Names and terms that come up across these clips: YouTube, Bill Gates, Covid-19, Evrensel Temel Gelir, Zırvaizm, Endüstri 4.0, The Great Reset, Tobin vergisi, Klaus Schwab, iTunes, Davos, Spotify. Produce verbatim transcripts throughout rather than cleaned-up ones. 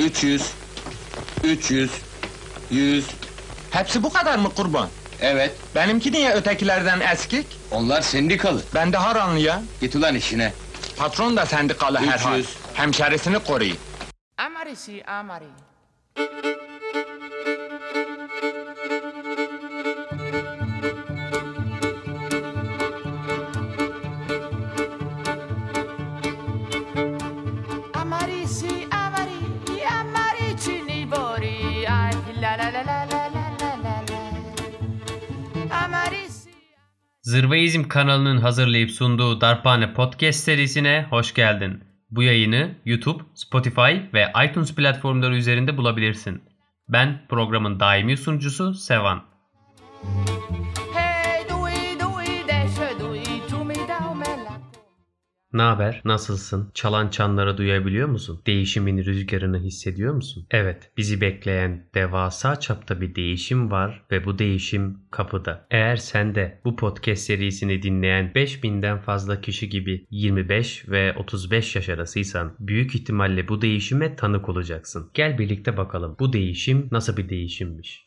üç yüz, üç yüz, yüz... Hepsi bu kadar mı kurban? Evet. Benimki niye ötekilerden eskik? Onlar sendikalı. Ben de haranlı ya. Git ulan işine. Patron da sendikalı herhal. Hemşerisini koruyun. Amarisi amari. Zırvaizm kanalının hazırlayıp sunduğu Darphane Podcast serisine hoş geldin. Bu yayını YouTube, Spotify ve iTunes platformları üzerinde bulabilirsin. Ben programın daimi sunucusu Sevan. Naber? Nasılsın? Çalan çanları duyabiliyor musun? Değişimin rüzgarını hissediyor musun? Evet, bizi bekleyen devasa çapta bir değişim var ve bu değişim kapıda. Eğer sen de bu podcast serisini dinleyen beş binden fazla kişi gibi yirmi beş ve otuz beş yaş arasıysan büyük ihtimalle bu değişime tanık olacaksın. Gel birlikte bakalım bu değişim nasıl bir değişimmiş.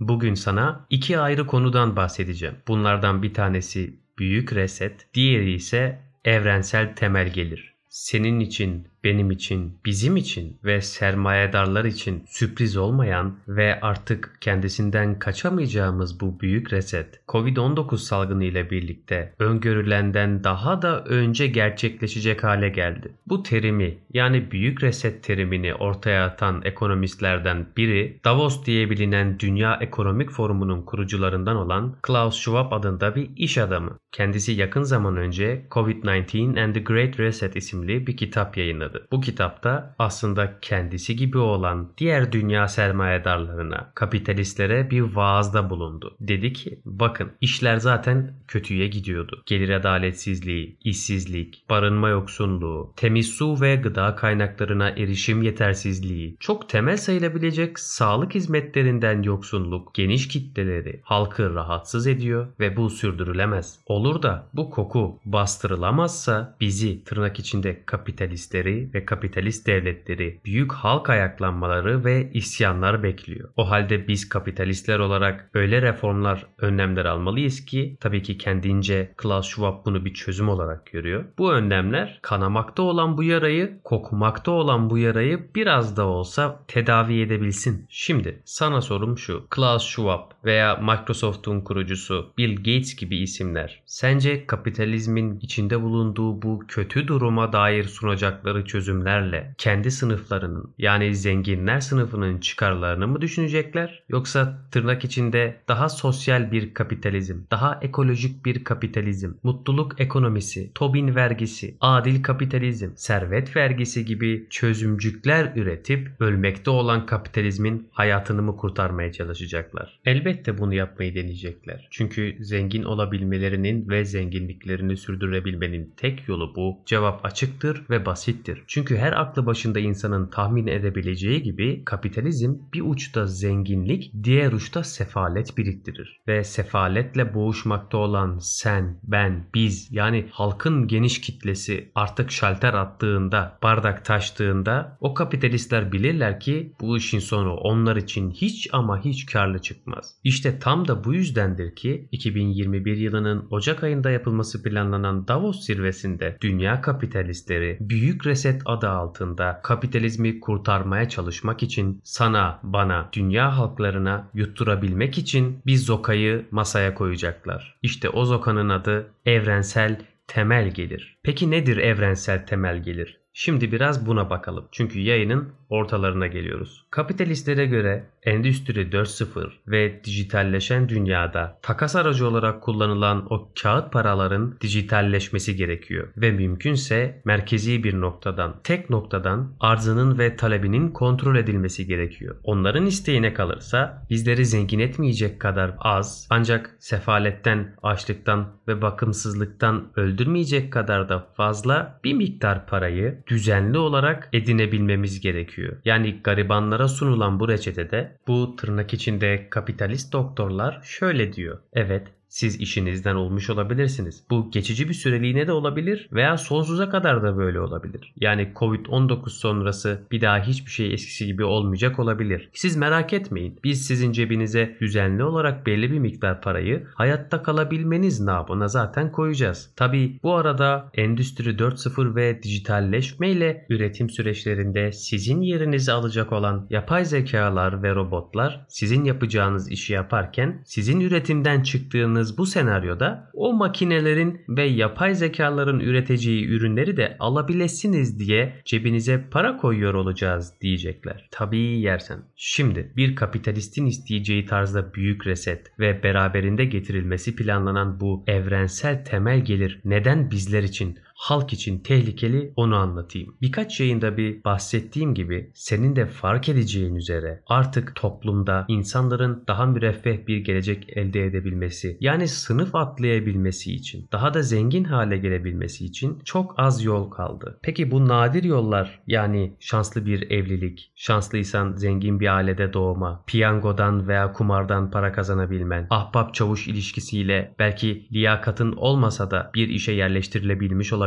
Bugün sana iki ayrı konudan bahsedeceğim. Bunlardan bir tanesi Büyük Reset, diğeri ise Evrensel Temel Gelir. Senin için, benim için, bizim için ve sermayedarlar için sürpriz olmayan ve artık kendisinden kaçamayacağımız bu büyük reset, Covid on dokuz salgını ile birlikte öngörülenden daha da önce gerçekleşecek hale geldi. Bu terimi, yani büyük reset terimini ortaya atan ekonomistlerden biri, Davos diye bilinen Dünya Ekonomik Forumu'nun kurucularından olan Klaus Schwab adında bir iş adamı. Kendisi yakın zaman önce Covid on dokuz and the Great Reset isimli bir kitap yayınladı. Bu kitapta aslında kendisi gibi olan diğer dünya sermayedarlarına, kapitalistlere bir vaazda bulundu. Dedi ki, bakın işler zaten kötüye gidiyordu. Gelir adaletsizliği, işsizlik, barınma yoksunluğu, temiz su ve gıda kaynaklarına erişim yetersizliği, çok temel sayılabilecek sağlık hizmetlerinden yoksunluk, geniş kitleleri, halkı rahatsız ediyor ve bu sürdürülemez. Olur da bu koku bastırılamazsa bizi tırnak içinde kapitalistleri ve kapitalist devletleri, büyük halk ayaklanmaları ve isyanlar bekliyor. O halde biz kapitalistler olarak öyle reformlar, önlemler almalıyız ki, tabii ki kendince Klaus Schwab bunu bir çözüm olarak görüyor. Bu önlemler kanamakta olan bu yarayı, kokmakta olan bu yarayı biraz da olsa tedavi edebilsin. Şimdi sana sorum şu. Klaus Schwab veya Microsoft'un kurucusu Bill Gates gibi isimler sence kapitalizmin içinde bulunduğu bu kötü duruma dair sunacakları çözümlerle kendi sınıflarının, yani zenginler sınıfının çıkarlarını mı düşünecekler? Yoksa tırnak içinde daha sosyal bir kapitalizm, daha ekolojik bir kapitalizm, mutluluk ekonomisi, Tobin vergisi, adil kapitalizm, servet vergisi gibi çözümcükler üretip ölmekte olan kapitalizmin hayatını mı kurtarmaya çalışacaklar? Elbette bunu yapmayı deneyecekler. Çünkü zengin olabilmelerinin ve zenginliklerini sürdürebilmenin tek yolu bu. Cevap açıktır ve basittir. Çünkü her aklı başında insanın tahmin edebileceği gibi kapitalizm bir uçta zenginlik, diğer uçta sefalet biriktirir. Ve sefaletle boğuşmakta olan sen, ben, biz, yani halkın geniş kitlesi artık şalter attığında, bardak taştığında o kapitalistler bilirler ki bu işin sonu onlar için hiç ama hiç karlı çıkmaz. İşte tam da bu yüzdendir ki iki bin yirmi bir yılının Ocak ayında yapılması planlanan Davos zirvesinde dünya kapitalistleri büyük reset adı altında kapitalizmi kurtarmaya çalışmak için sana, bana, dünya halklarına yutturabilmek için bir zokayı masaya koyacaklar. İşte o zokanın adı evrensel temel gelir. Peki nedir evrensel temel gelir? Şimdi biraz buna bakalım. Çünkü yayının ortalarına geliyoruz. Kapitalistlere göre Endüstri dört nokta sıfır ve dijitalleşen dünyada takas aracı olarak kullanılan o kağıt paraların dijitalleşmesi gerekiyor. Ve mümkünse merkezi bir noktadan, tek noktadan arzının ve talebinin kontrol edilmesi gerekiyor. Onların isteğine kalırsa bizleri zengin etmeyecek kadar az, ancak sefaletten, açlıktan ve bakımsızlıktan öldürmeyecek kadar da fazla bir miktar parayı düzenli olarak edinebilmemiz gerekiyor. Yani garibanlara sunulan bu reçetede bu tırnak içinde kapitalist doktorlar şöyle diyor. Evet, siz işinizden olmuş olabilirsiniz. Bu geçici bir süreliğine de olabilir veya sonsuza kadar da böyle olabilir. Yani Covid on dokuz sonrası bir daha hiçbir şey eskisi gibi olmayacak olabilir. Siz merak etmeyin. Biz sizin cebinize düzenli olarak belli bir miktar parayı hayatta kalabilmeniz namına zaten koyacağız. Tabii bu arada Endüstri dört nokta sıfır ve dijitalleşme ile üretim süreçlerinde sizin yerinizi alacak olan yapay zekalar ve robotlar sizin yapacağınız işi yaparken sizin üretimden çıktığınız bu senaryoda o makinelerin ve yapay zekaların üreteceği ürünleri de alabilirsiniz diye cebinize para koyuyor olacağız diyecekler. Tabii yersen. Şimdi bir kapitalistin isteyeceği tarzda büyük reset ve beraberinde getirilmesi planlanan bu evrensel temel gelir neden bizler için, halk için tehlikeli, onu anlatayım. Birkaç yayında bir bahsettiğim gibi senin de fark edeceğin üzere artık toplumda insanların daha müreffeh bir gelecek elde edebilmesi, yani sınıf atlayabilmesi için, daha da zengin hale gelebilmesi için çok az yol kaldı. Peki bu nadir yollar, yani şanslı bir evlilik, şanslıysan zengin bir ailede doğma, piyangodan veya kumardan para kazanabilmen, ahbap çavuş ilişkisiyle belki liyakatın olmasa da bir işe yerleştirilebilmiş olabilmen,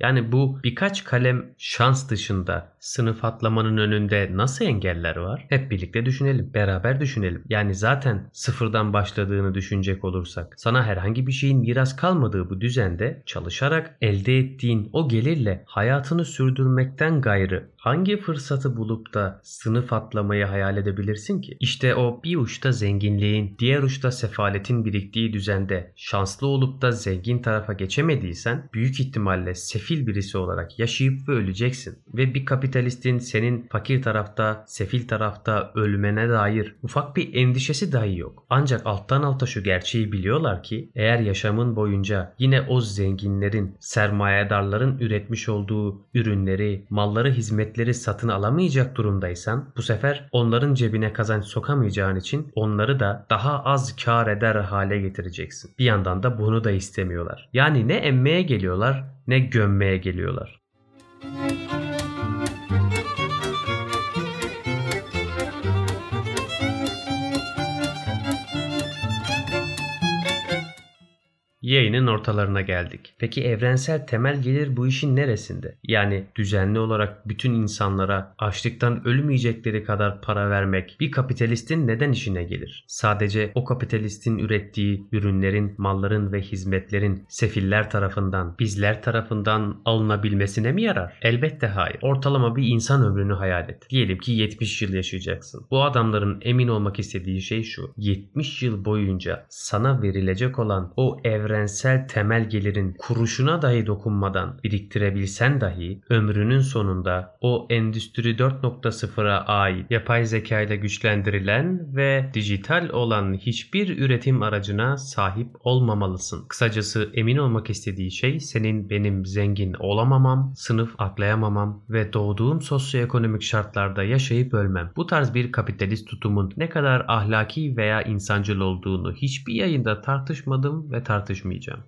yani bu birkaç kalem şans dışında sınıf atlamanın önünde nasıl engeller var? Hep birlikte düşünelim, beraber düşünelim. Yani zaten sıfırdan başladığını düşünecek olursak, sana herhangi bir şeyin miras kalmadığı bu düzende çalışarak elde ettiğin o gelirle hayatını sürdürmekten gayrı hangi fırsatı bulup da sınıf atlamayı hayal edebilirsin ki? İşte o bir uçta zenginliğin, diğer uçta sefaletin biriktiği düzende şanslı olup da zengin tarafa geçemediysen büyük ihtimalle sefil birisi olarak yaşayıp ve öleceksin. Ve bir kapitalistin senin fakir tarafta, sefil tarafta ölmene dair ufak bir endişesi dahi yok. Ancak alttan alta şu gerçeği biliyorlar ki eğer yaşamın boyunca yine o zenginlerin, sermayedarların üretmiş olduğu ürünleri, malları, hizmetleri satın alamayacak durumdaysan bu sefer onların cebine kazanç sokamayacağın için onları da daha az kar eder hale getireceksin. Bir yandan da bunu da istemiyorlar. Yani ne emmeye geliyorlar ne gömmeye geliyorlar. Yayının ortalarına geldik. Peki evrensel temel gelir bu işin neresinde? Yani düzenli olarak bütün insanlara açlıktan ölmeyecekleri kadar para vermek bir kapitalistin neden işine gelir? Sadece o kapitalistin ürettiği ürünlerin, malların ve hizmetlerin sefiller tarafından, bizler tarafından alınabilmesine mi yarar? Elbette hayır. Ortalama bir insan ömrünü hayal et. Diyelim ki yetmiş yıl yaşayacaksın. Bu adamların emin olmak istediği şey şu: yetmiş yıl boyunca sana verilecek olan o evrensel evrensel temel gelirin kuruşuna dahi dokunmadan biriktirebilsen dahi ömrünün sonunda o Endüstri dört nokta sıfıra ait yapay zeka ile güçlendirilen ve dijital olan hiçbir üretim aracına sahip olmamalısın. Kısacası emin olmak istediği şey senin benim zengin olamamam, sınıf atlayamamam ve doğduğum sosyoekonomik şartlarda yaşayıp ölmem. Bu tarz bir kapitalist tutumun ne kadar ahlaki veya insancıl olduğunu hiçbir yayında tartışmadım ve tartışmadım. tartışmayacağım.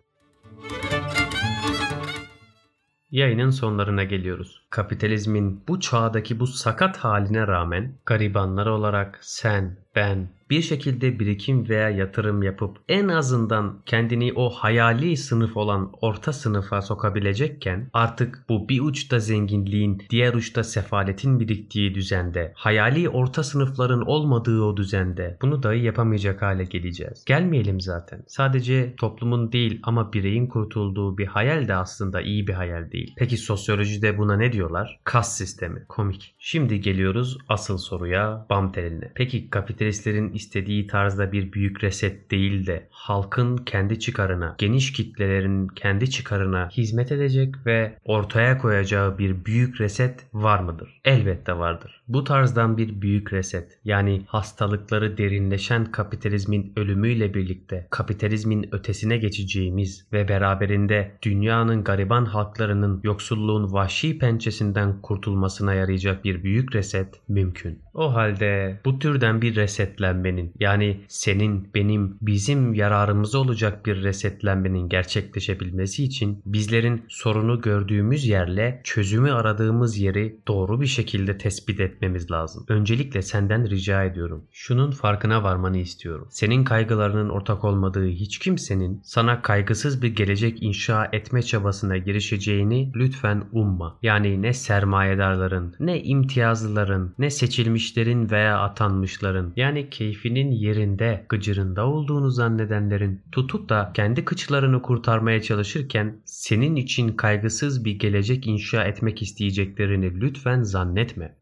Yayının sonlarına geliyoruz. Kapitalizmin bu çağdaki bu sakat haline rağmen garibanları olarak sen, ben bir şekilde birikim veya yatırım yapıp en azından kendini o hayali sınıf olan orta sınıfa sokabilecekken artık bu bir uçta zenginliğin, diğer uçta sefaletin biriktiği düzende, hayali orta sınıfların olmadığı o düzende bunu dahi yapamayacak hale geleceğiz. Gelmeyelim zaten. Sadece toplumun değil ama bireyin kurtulduğu bir hayal de aslında iyi bir hayal değil. Peki sosyolojide buna ne diyorlar? Kas sistemi. Komik. Şimdi geliyoruz asıl soruya, bam teline. Peki kapitalistlerin istediği tarzda bir büyük reset değil de halkın kendi çıkarına, geniş kitlelerin kendi çıkarına hizmet edecek ve ortaya koyacağı bir büyük reset var mıdır? Elbette vardır. Bu tarzdan bir büyük reset, yani hastalıkları derinleşen kapitalizmin ölümüyle birlikte kapitalizmin ötesine geçeceğimiz ve beraberinde dünyanın gariban halklarının yoksulluğun vahşi pençesinden kurtulmasına yarayacak bir büyük reset mümkün. O halde bu türden bir resetlenme resetlenmenin, yani senin, benim, bizim yararımıza olacak bir resetlenmenin gerçekleşebilmesi için bizlerin sorunu gördüğümüz yerle çözümü aradığımız yeri doğru bir şekilde tespit etmemiz lazım. Öncelikle senden rica ediyorum. Şunun farkına varmanı istiyorum. Senin kaygılarının ortak olmadığı hiç kimsenin sana kaygısız bir gelecek inşa etme çabasına girişeceğini lütfen umma. Yani ne sermayedarların, ne imtiyazlıların, ne seçilmişlerin veya atanmışların, yani keyfinin yerinde, gıcırında olduğunu zannedenlerin tutup da kendi kıçlarını kurtarmaya çalışırken senin için kaygısız bir gelecek inşa etmek isteyeceklerini lütfen zannetme.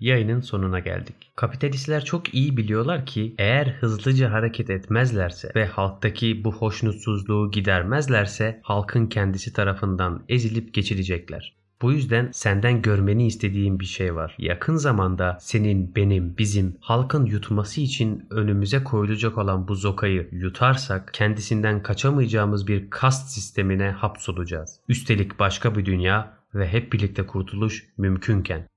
Yayının sonuna geldik. Kapitalistler çok iyi biliyorlar ki eğer hızlıca hareket etmezlerse ve halktaki bu hoşnutsuzluğu gidermezlerse halkın kendisi tarafından ezilip geçilecekler. Bu yüzden senden görmeni istediğim bir şey var. Yakın zamanda senin, benim, bizim halkın yutması için önümüze koyulacak olan bu zokayı yutarsak kendisinden kaçamayacağımız bir kast sistemine hapsolacağız. Üstelik başka bir dünya ve hep birlikte kurtuluş mümkünken.